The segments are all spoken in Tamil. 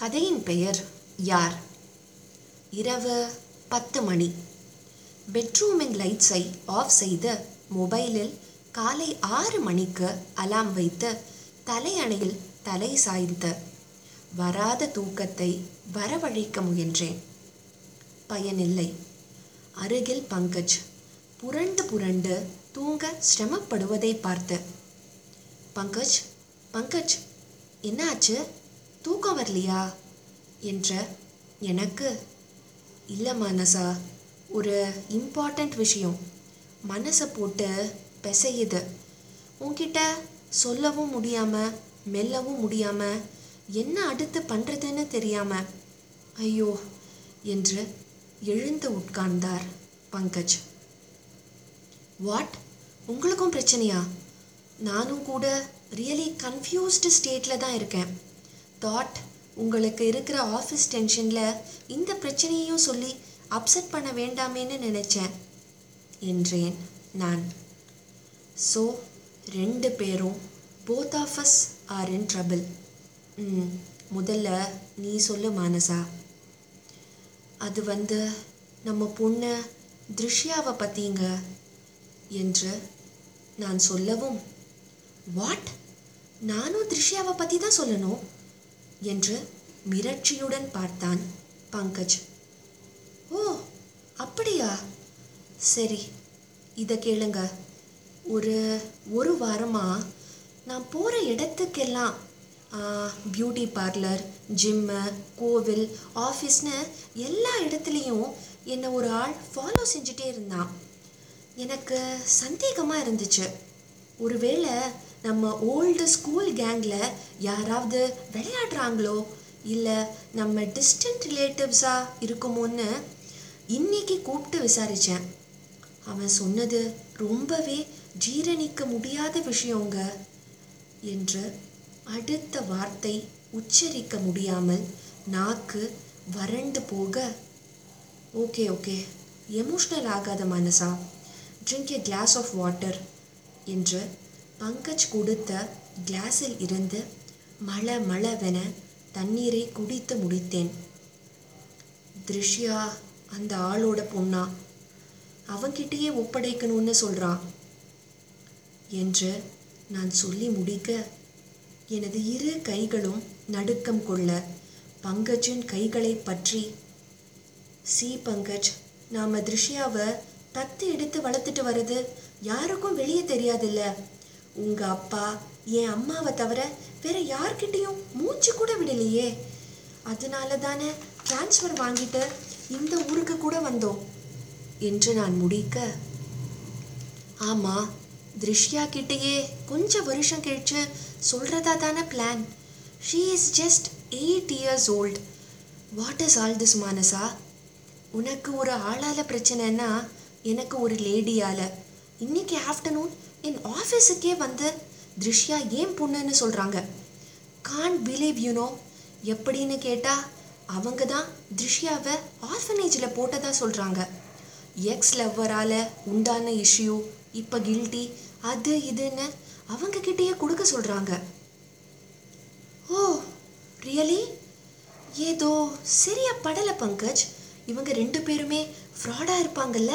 கதையின் பெயர் யார். இரவு 10 மணி. பெட்ரூமின் லைட்ஸை ஆஃப் செய்து மொபைலில் காலை 6 மணிக்கு அலாம் வைத்து தலையணையில் தலை சாய்ந்து வராத தூக்கத்தை வரவழைக்க முயன்றேன். பயனில்லை. அருகில் பங்கஜ் புரண்டு தூங்க சிரமப்படுவதை பார்த்து, பங்கஜ் பங்கஜ் என்னாச்சு, தூக்கம் வரலையா என்ற எனக்கு, இல்லை மனசா, ஒரு இம்பார்ட்டண்ட் விஷயம் மனசை போட்டு பிசையுது, உன்கிட்ட சொல்லவும் முடியாமல் மெல்லவும் முடியாமல் என்ன அடுத்து பண்ணுறதுன்னு தெரியாமல், ஐயோ என்று எழுந்து உட்கார்ந்தார் பங்கஜ். வாட், உங்களுக்கும் பிரச்சனையா? நானும் கூட ரியலி கன்ஃபியூஸ்டு ஸ்டேட்டில் தான் இருக்கேன். தாட் உங்களுக்கு இருக்கிற ஆஃபீஸ் டென்ஷனில் இந்த பிரச்சனையையும் சொல்லி அப்செட் பண்ண வேண்டாமேன்னு நினச்சேன் என்றேன் நான். ஸோ 2 பேரும் both of us are in trouble. முதல்ல நீ சொல்லு மானசா. அது நம்ம பொண்ணு த்ரிஷ்யாவை பற்றிங்க என்று நான் சொல்லவும், வாட், நானும் த்ரிஷ்யாவை பற்றி தான் சொல்லணும் என்று மிரட்சியுடன் பார்த்தான் பங்கஜ். ஓ அப்படியா, சரி இதை கேளுங்க. ஒரு வாரமாக நான் போகிற இடத்துக்கெல்லாம் பியூட்டி பார்லர், ஜிம்மு, கோவில், ஆஃபீஸ்னு எல்லா இடத்துலையும் என்னை ஒரு ஆள் ஃபாலோ செஞ்சுட்டே இருந்தான். எனக்கு சந்தேகமாக இருந்துச்சு, ஒருவேளை நம்ம ஓல்டு ஸ்கூல் கேங்கில் யாராவது விளையாடுறாங்களோ, இல்லை நம்ம டிஸ்டன்ட் ரிலேட்டிவ்ஸாக இருக்குமோன்னு இன்றைக்கி கூப்பிட்டு விசாரித்தேன். அவன் சொன்னது ரொம்பவே ஜீரணிக்க முடியாத விஷயங்க என்று அடுத்த வார்த்தை உச்சரிக்க முடியாமல் நாக்கு வறண்டு போக, ஓகே எமோஷ்னல் ஆகாத மனசா, drink a glass of water என்று பங்கஜ் கொடுத்த கிளாஸில் இருந்து மளவென தண்ணீரை குடித்து முடித்தேன். த்ரிஷ்யா அந்த ஆளோட பொண்ணா, அவங்கிட்டேயே ஒப்படைக்கணும்னு சொல்கிறான் என்று நான் சொல்லி முடிக்க, எனது 2 கைகளும் நடுக்கம் கொள்ள பங்கஜின் கைகளை பற்றி, சி பங்கஜ், நாம் த்ரிஷ்யாவை தத்து எடுத்து வளர்த்துட்டு வர்றது யாருக்கும் வெளியே தெரியாதில்ல. உங்கள் அப்பா என் அம்மாவை தவிர வேறு யார்கிட்டேயும் மூச்சு கூட விடலையே. அதனால தானே டிரான்ஸ்ஃபர் வாங்கிட்டு இந்த ஊருக்கு கூட வந்தோம் என்று நான் முடிக்க, ஆமாம், த்ரிஷ்யா கிட்டேயே கொஞ்சம் வருஷம் கழித்து சொல்கிறதா தானே plan. She is just 8 years old. What is all this Manasa? உனக்கு ஒரு ஆளால் பிரச்சனைன்னா எனக்கு ஒரு லேடியால். இன்றைக்கி ஆஃப்டர்நூன் என் ஆஃபீஸுக்கே த்ரிஷ்யா ஏன் பொண்ணுன்னு சொல்கிறாங்க. Can't believe you know. எப்படின்னு கேட்டால் அவங்க தான் த்ரிஷ்யாவை ஆர்ஃபனேஜில் போட்டதாக சொல்கிறாங்க. எக்ஸ் லவ்வரால் உண்டான இஷ்யூ, இப்போ கில்ட்டி, அது இதுன்னு அவங்கக்கிட்டேயே கொடுக்க சொல்கிறாங்க. ஓ ரியலி, ஏதோ சரியா படலை பங்கஜ். இவங்க 2 பேருமே ஃப்ராடாக இருப்பாங்கல்ல,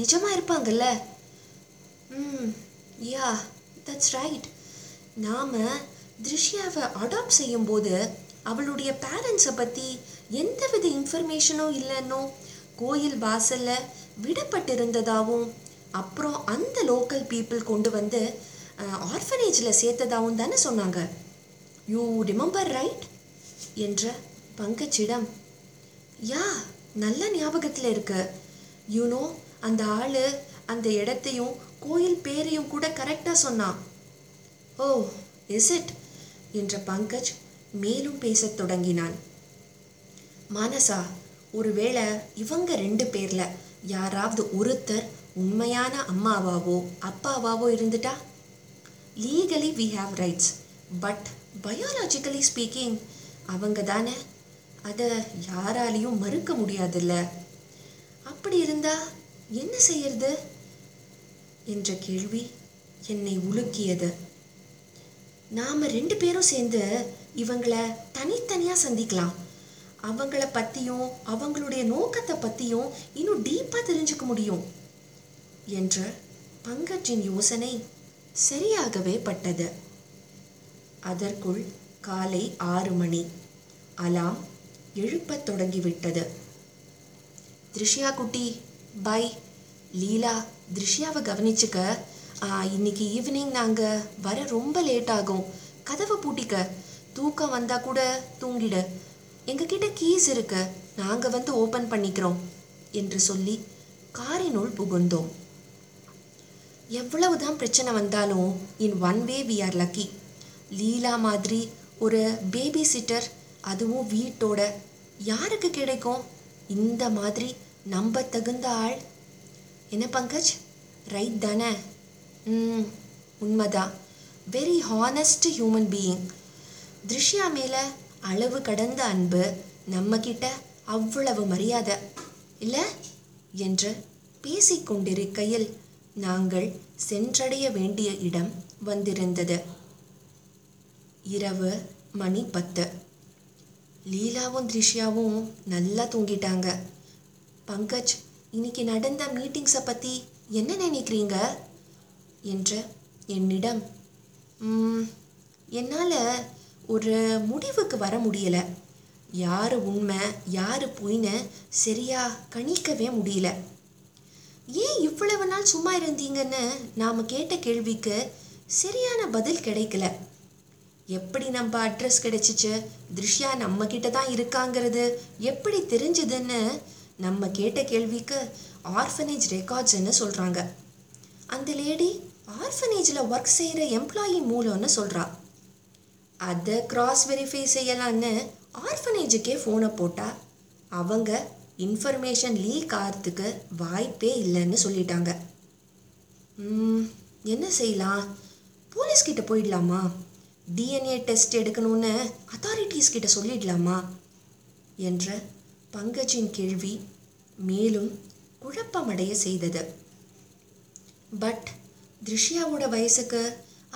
நிஜமாக இருப்பாங்கல்ல. Yeah that's right. நாம் த்ரிஷ்யாவை அடாப்ட் செய்யும்போது அவளுடைய பேரண்ட்ஸை பற்றி எந்தவித இன்ஃபர்மேஷனும் இல்லைன்னோ, கோயில் வாசலில் விடப்பட்டிருந்ததாகவும், அப்புறம் அந்த லோக்கல் பீப்புள் கொண்டு ஆர்ஃபனேஜில் சேர்த்ததாகவும் தானே சொன்னாங்க. யூ ரிமெம்பர் ரைட் என்ற பங்கஜிடம், யா நல்ல ஞாபகத்தில் இருக்கு. யூனோ அந்த ஆள் அந்த இடத்தையும் கோயில் பேரையும் கூட கரெக்டாக சொன்னான். ஓ இஸ் இட் என்ற பங்கஜ் மேலும் பேசத் தொடங்கினான். மானசா, ஒருவேளை இவங்க 2 பேரில் யாராவது ஒருத்தர் உண்மையான அம்மாவாவோ அப்பாவாவோ இருந்துட்டா, legally we have rights, but biologically speaking அவங்க தானே, அதை யாராலையும் மறுக்க முடியாதுல்ல. அப்படி இருந்தால் என்ன செய்யறது என்ற கேள்வி என்னை உலுக்கியது. நாம் 2 பேரும் சேர்ந்து இவங்களை தனித்தனியாக சந்திக்கலாம். அவங்கள பற்றியும் அவங்களுடைய நோக்கத்தை பற்றியும் இன்னும் டீப்பாக தெரிஞ்சுக்க முடியும் என்ற பங்கஜின் யோசனை சரியாகவே பட்டது. அதற்குள் காலை 6 மணி. அலாம் எழுப்பத் தொடங்கிவிட்டது. த்ரிஷ்யா குட்டி பை, லீலா த்ரிஷ்யாவை கவனிச்சுக்க, இன்னைக்கு ஈவினிங் நாங்கள் வர ரொம்ப லேட் ஆகும், கதவை பூட்டிக்க, தூக்கம் வந்தால் கூட தூங்கிடு, எங்ககிட்ட கீஸ் இருக்கு, நாங்கள் வந்து ஓப்பன் பண்ணிக்கிறோம் என்று சொல்லி காரினுள் புகுந்தோம். எவ்வளவுதான் பிரச்சனை வந்தாலும் in one way we are lucky. Leela மாதிரி ஒரு பேபி சிட்டர், அதுவும் வீட்டோட, யாருக்கு கிடைக்கும் இந்த மாதிரி நம்ப தகுந்த ஆள்? என்ன பங்கஜ், ரைட் தானே? உண்மைதான். Very honest human being. Drishya மேலே அளவு கடந்த அன்பு, நம்மக்கிட்ட அவ்வளவு மரியாதை இல்லை என்று பேசிக்கொண்டிருக்கையில் நாங்கள் சென்றடைய வேண்டிய இடம் வந்திருந்தது. இரவு மணி 10. லீலாவும் த்ரிஷ்யாவும் நல்லா தூங்கிட்டாங்க. பங்கஜ், இன்னைக்கு நடந்த மீட்டிங்ஸை பற்றி என்ன நினைக்கிறீங்க என்று என்னிடம். என்னால் ஒரு முடிவுக்கு வர முடியலை. யார் உண்மை யார் பொய்ன்னு சரியாக கணிக்கவே முடியல. ஏன் இவ்வளவு நாள் சும்மா இருந்தீங்கன்னு நாம் கேட்ட கேள்விக்கு சரியான பதில் கிடைக்கல. எப்படி நம்ம அட்ரஸ் கிடைச்சிச்சு, த்ரிஷ்யா நம்மக்கிட்ட தான் இருக்காங்கிறது எப்படி தெரிஞ்சுதுன்னு நம்ம கேட்ட கேள்விக்கு ஆர்ஃபனேஜ் ரெக்கார்ட்ஸ்ன்னு சொல்கிறாங்க. அந்த லேடி ஆர்ஃபனேஜில் ஒர்க் செய்கிற எம்ப்ளாயி மூலம்னு சொல்கிறா. அதை க்ராஸ் வெரிஃபை செய்யலான்னு ஆர்ஃபனேஜுக்கே ஃபோனை போட்டால் அவங்க இன்ஃபர்மேஷன் லீக் ஆகிறதுக்கு வாய்ப்பே இல்லைன்னு சொல்லிட்டாங்க. என்ன செய்யலாம்? போலீஸ்கிட்ட போயிடலாமா? டிஎன்ஏ டெஸ்ட் எடுக்கணும்னு அத்தாரிட்டிஸ் கிட்ட சொல்லிடலாமா என்ற பங்கஜின் கேள்வி மேலும் குழப்பமடைய செய்தது. பட் த்ரிஷ்யாவோட வயசுக்கு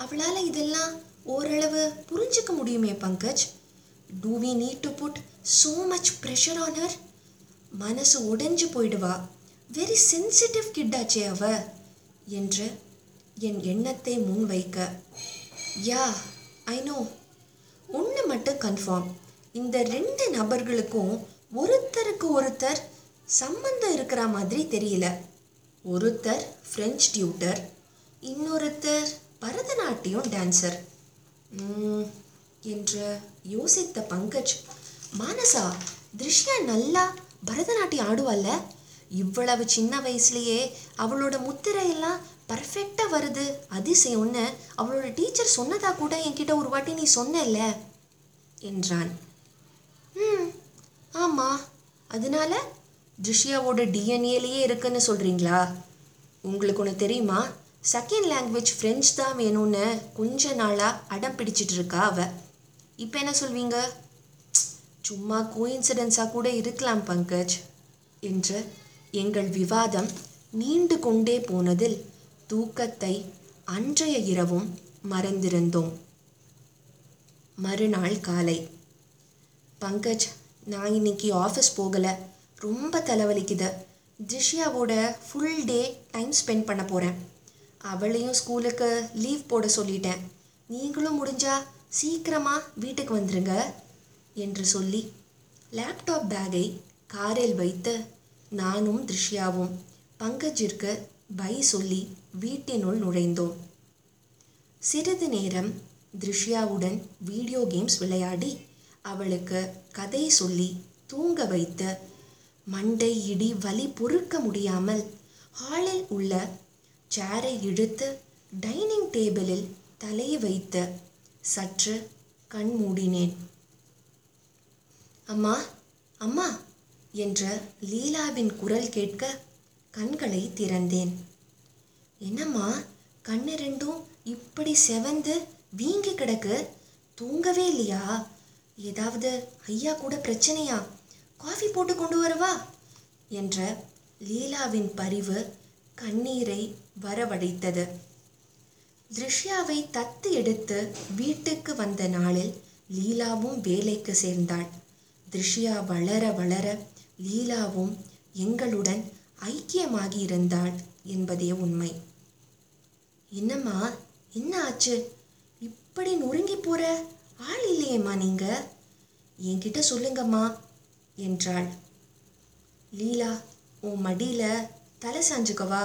அவளால் இதெல்லாம் ஓரளவு புரிஞ்சுக்க முடியுமே Pankaj. Do we need to put so much pressure on her? மனசு உடைஞ்சு போயிடுவா. வெரி சென்சிட்டிவ் கிட்டாச்சே அவ என்று என் எண்ணத்தை முன்வைக்க. Yeah I know. ஒன்று மட்டும் கன்ஃபார்ம், இந்த 2 நபர்களுக்கும் ஒருத்தருக்கு ஒருத்தர் சம்பந்தம் இருக்கிற மாதிரி தெரியல. ஒருத்தர் ஃப்ரெஞ்ச் டியூட்டர், இன்னொருத்தர் பரதநாட்டியம் டான்சர் என்று யோசித்த பங்கஜ், மானசா த்ரிஷ்யா நல்லா பரதநாட்டியம் ஆடுவாள்ல, இவ்வளவு சின்ன வயசுலேயே அவளோட முத்திரையெல்லாம் பர்ஃபெக்டாக வருது அதிசயம்னு அவளோட டீச்சர் சொன்னதாக கூட என்கிட்ட ஒரு வாட்டி நீ சொன்னல என்றான். ஆமாம், அதனால த்ரிஷ்யாவோட டிஎன்ஏலேயே இருக்குன்னு சொல்கிறீங்களா? உங்களுக்கு ஒன்று தெரியுமா, செகண்ட் லாங்குவேஜ் ஃப்ரெஞ்ச் தான் வேணும்னு கொஞ்ச நாளாக அடம் பிடிச்சிட்டு இருக்கா அவள். இப்போ என்ன சொல்வீங்க? சும்மா கோயின்சிடென்ஸாக கூட இருக்கலாம் பங்கஜ் என்று எங்கள் விவாதம் நீண்டு கொண்டே போனதில் தூக்கத்தை அன்றைய இரவும் மறந்திருந்தோம். மறுநாள் காலை. பங்கஜ், நான் இன்னைக்கு ஆஃபீஸ் போகலை, ரொம்ப தலைவலிக்குது. த்ரிஷ்யாவோட ஃபுல் டே டைம் ஸ்பெண்ட் பண்ண போகிறேன். அவளையும் ஸ்கூலுக்கு லீவ் போட சொல்லிட்டேன். நீங்களும் முடிஞ்சா சீக்கிரமாக வீட்டுக்கு வந்துடுங்க என்று சொல்லி லேப்டாப் பேக்கை காரில் வைத்து நானும் த்ரிஷ்யாவும் பங்கஜிற்கு பை சொல்லி வீட்டினுள் நுழைந்தோம். சிறிது நேரம் த்ரிஷ்யாவுடன் வீடியோ கேம்ஸ் விளையாடி அவளுக்கு கதை சொல்லி தூங்க வைத்து மண்டை இடி வலி பொறுக்க முடியாமல் ஹாலில் உள்ள சேரை இழுத்து டைனிங் டேபிளில் தலையை வைத்து சற்று கண் மூடினேன். அம்மா அம்மா என்ற லீலாவின் குரல் கேட்க கண்களை திறந்தேன். என்னம்மா கண்ணு ரெண்டும் இப்படி செவந்து வீங்கி கிடக்கு, தூங்கவே இல்லையா? ஏதாவது ஐயா கூட பிரச்சனையா? காஃபி போட்டு கொண்டு வரவா என்ற லீலாவின் பரிவு கண்ணீரை வரவழைத்தது. த்ரிஷ்யாவை தத்து எடுத்து வீட்டுக்கு வந்த நாளில் லீலாவும் வேலைக்கு சேர்ந்தாள். த்ரிஷியா வளர வளர லீலாவும் எங்களுடன் ஐக்கியமாகி இருந்தாள் என்பதே உண்மை. என்னம்மா, என்ன ஆச்சு? இப்படி நொறுங்கி போற ஆள் இல்லையேம்மா, நீங்க என்கிட்ட சொல்லுங்கம்மா என்றாள். லீலா, உன் மடியில தலை சாஞ்சுக்கவா.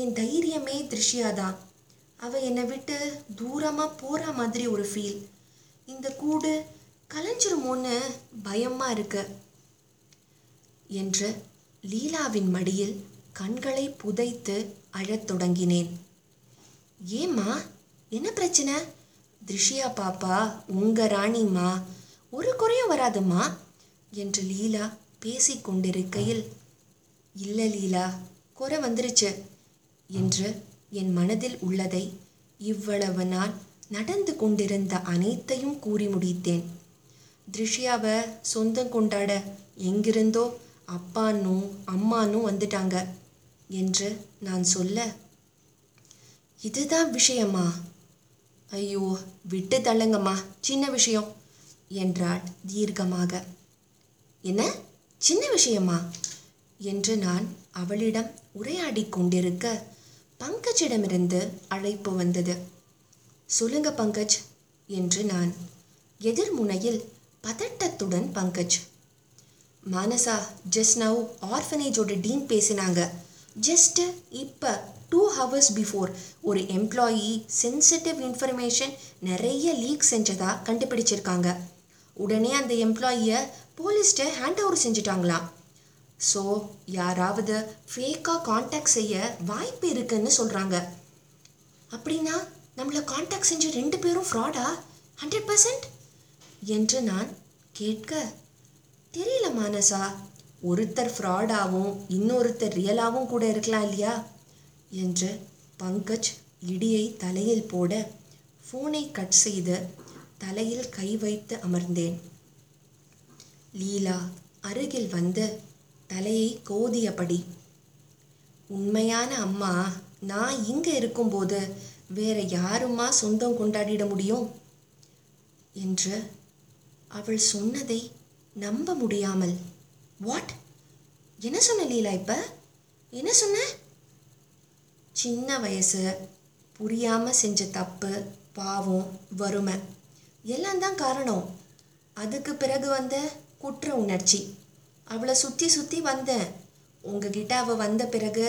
என் தைரியமே த்ரிஷியாதான். அவள் என்னை விட்டு தூரமாக போகிற மாதிரி ஒரு ஃபீல். இந்த கூடு கலைஞ்சிருமோன்னு பயமாக இருக்கு என்று லீலாவின் மடியில் கண்களை புதைத்து அழத் தொடங்கினேன். ஏம்மா, என்ன பிரச்சனை? த்ரிஷியா பாப்பா உங்கள் ராணிம்மா, ஒரு குறையும் வராதும்மா என்று லீலா பேசி கொண்டிருக்கையில், இல்லை லீலா, குறை வந்துருச்சு என்று என் மனதில் உள்ளதை இவ்வளவு நாள் நடந்து கொண்டிருந்த அனைத்தையும் கூறி முடித்தேன். த்ரிஷியாவை சொந்தம் கொண்டாட எங்கிருந்தோ அப்பானும் அம்மானும் வந்துட்டாங்க என்று நான் சொல்ல, இதுதான் விஷயமா? ஐயோ விட்டு தள்ளுங்கம்மா, சின்ன விஷயம் என்றாள் தீர்க்கமாக. என்ன சின்ன விஷயமா என்று நான் அவளிடம் உரையாடி கொண்டிருக்க பங்கஜிடமிருந்து அழைப்பு வந்தது. சொல்லுங்க பங்கஜ் என்று நான். எதிர்முனையில் பதட்டத்துடன் பங்கஜ். மானசா, ஜஸ்ட் நவ் ஆர்ஃபனேஜோட டீன் பேசினாங்க. ஜஸ்ட்டு இப்போ 2 hours பிஃபோர் ஒரு எம்ப்ளாயி சென்சிட்டிவ் இன்ஃபர்மேஷன் நிறைய லீக் செஞ்சதாக கண்டுபிடிச்சிருக்காங்க. உடனே அந்த எம்ப்ளாயியை போலீஸ்ட்டு ஹேண்ட் ஓவர் செஞ்சுட்டாங்களாம். ஸோ யாராவது ஃபேக்காக காண்டாக்ட் செய்ய வாய்ப்பு இருக்குதுன்னு சொல்கிறாங்க. அப்படின்னா நம்மளை காண்டாக்ட் செஞ்ச 2 பேரும் ஃப்ராடா 100% என்று நான் கேட்க, தெரியல மானசா, ஒருத்தர் ஃப்ராடாகவும் இன்னொருத்தர் ரியலாகவும் கூட இருக்கலாம் இல்லையா என்று பங்கஜ் இடியை தலையில் போட ஃபோனை கட் செய்து தலையில் கை வைத்து அமர்ந்தேன். லீலா அருகில் வந்து தலையை கோதியபடி, உண்மையான அம்மா நான் இங்கே இருக்கும்போது வேற யாருமா சொந்தம் கொண்டாடிட முடியும் என்று அவள் சொன்னதை நம்ப முடியாமல், வாட் என்ன சொன்ன லீலா, இப்போ என்ன சொன்ன? சின்ன வயசு, புரியாமல் செஞ்ச தப்பு, பாவம், வறுமை எல்லாம் தான் காரணம். அதுக்கு பிறகு வந்த குற்ற உணர்ச்சி, அவளை சுற்றி சுற்றி வந்தேன். உங்ககிட்ட அவள் வந்த பிறகு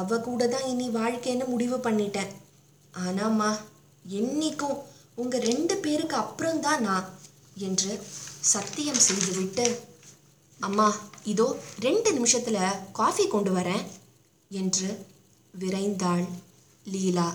அவள் கூட தான் இனி வாழ்க்கைன்னு முடிவு பண்ணிட்டேன். ஆனாம்மா என்றைக்கும் உங்கள் 2 பேருக்கு அப்புறம்தான் நான் என்று சத்தியம் செய்துவிட்டு, அம்மா இதோ 2 நிமிஷத்தில் காஃபி கொண்டு வரேன் என்று விரைந்தாள் லீலா.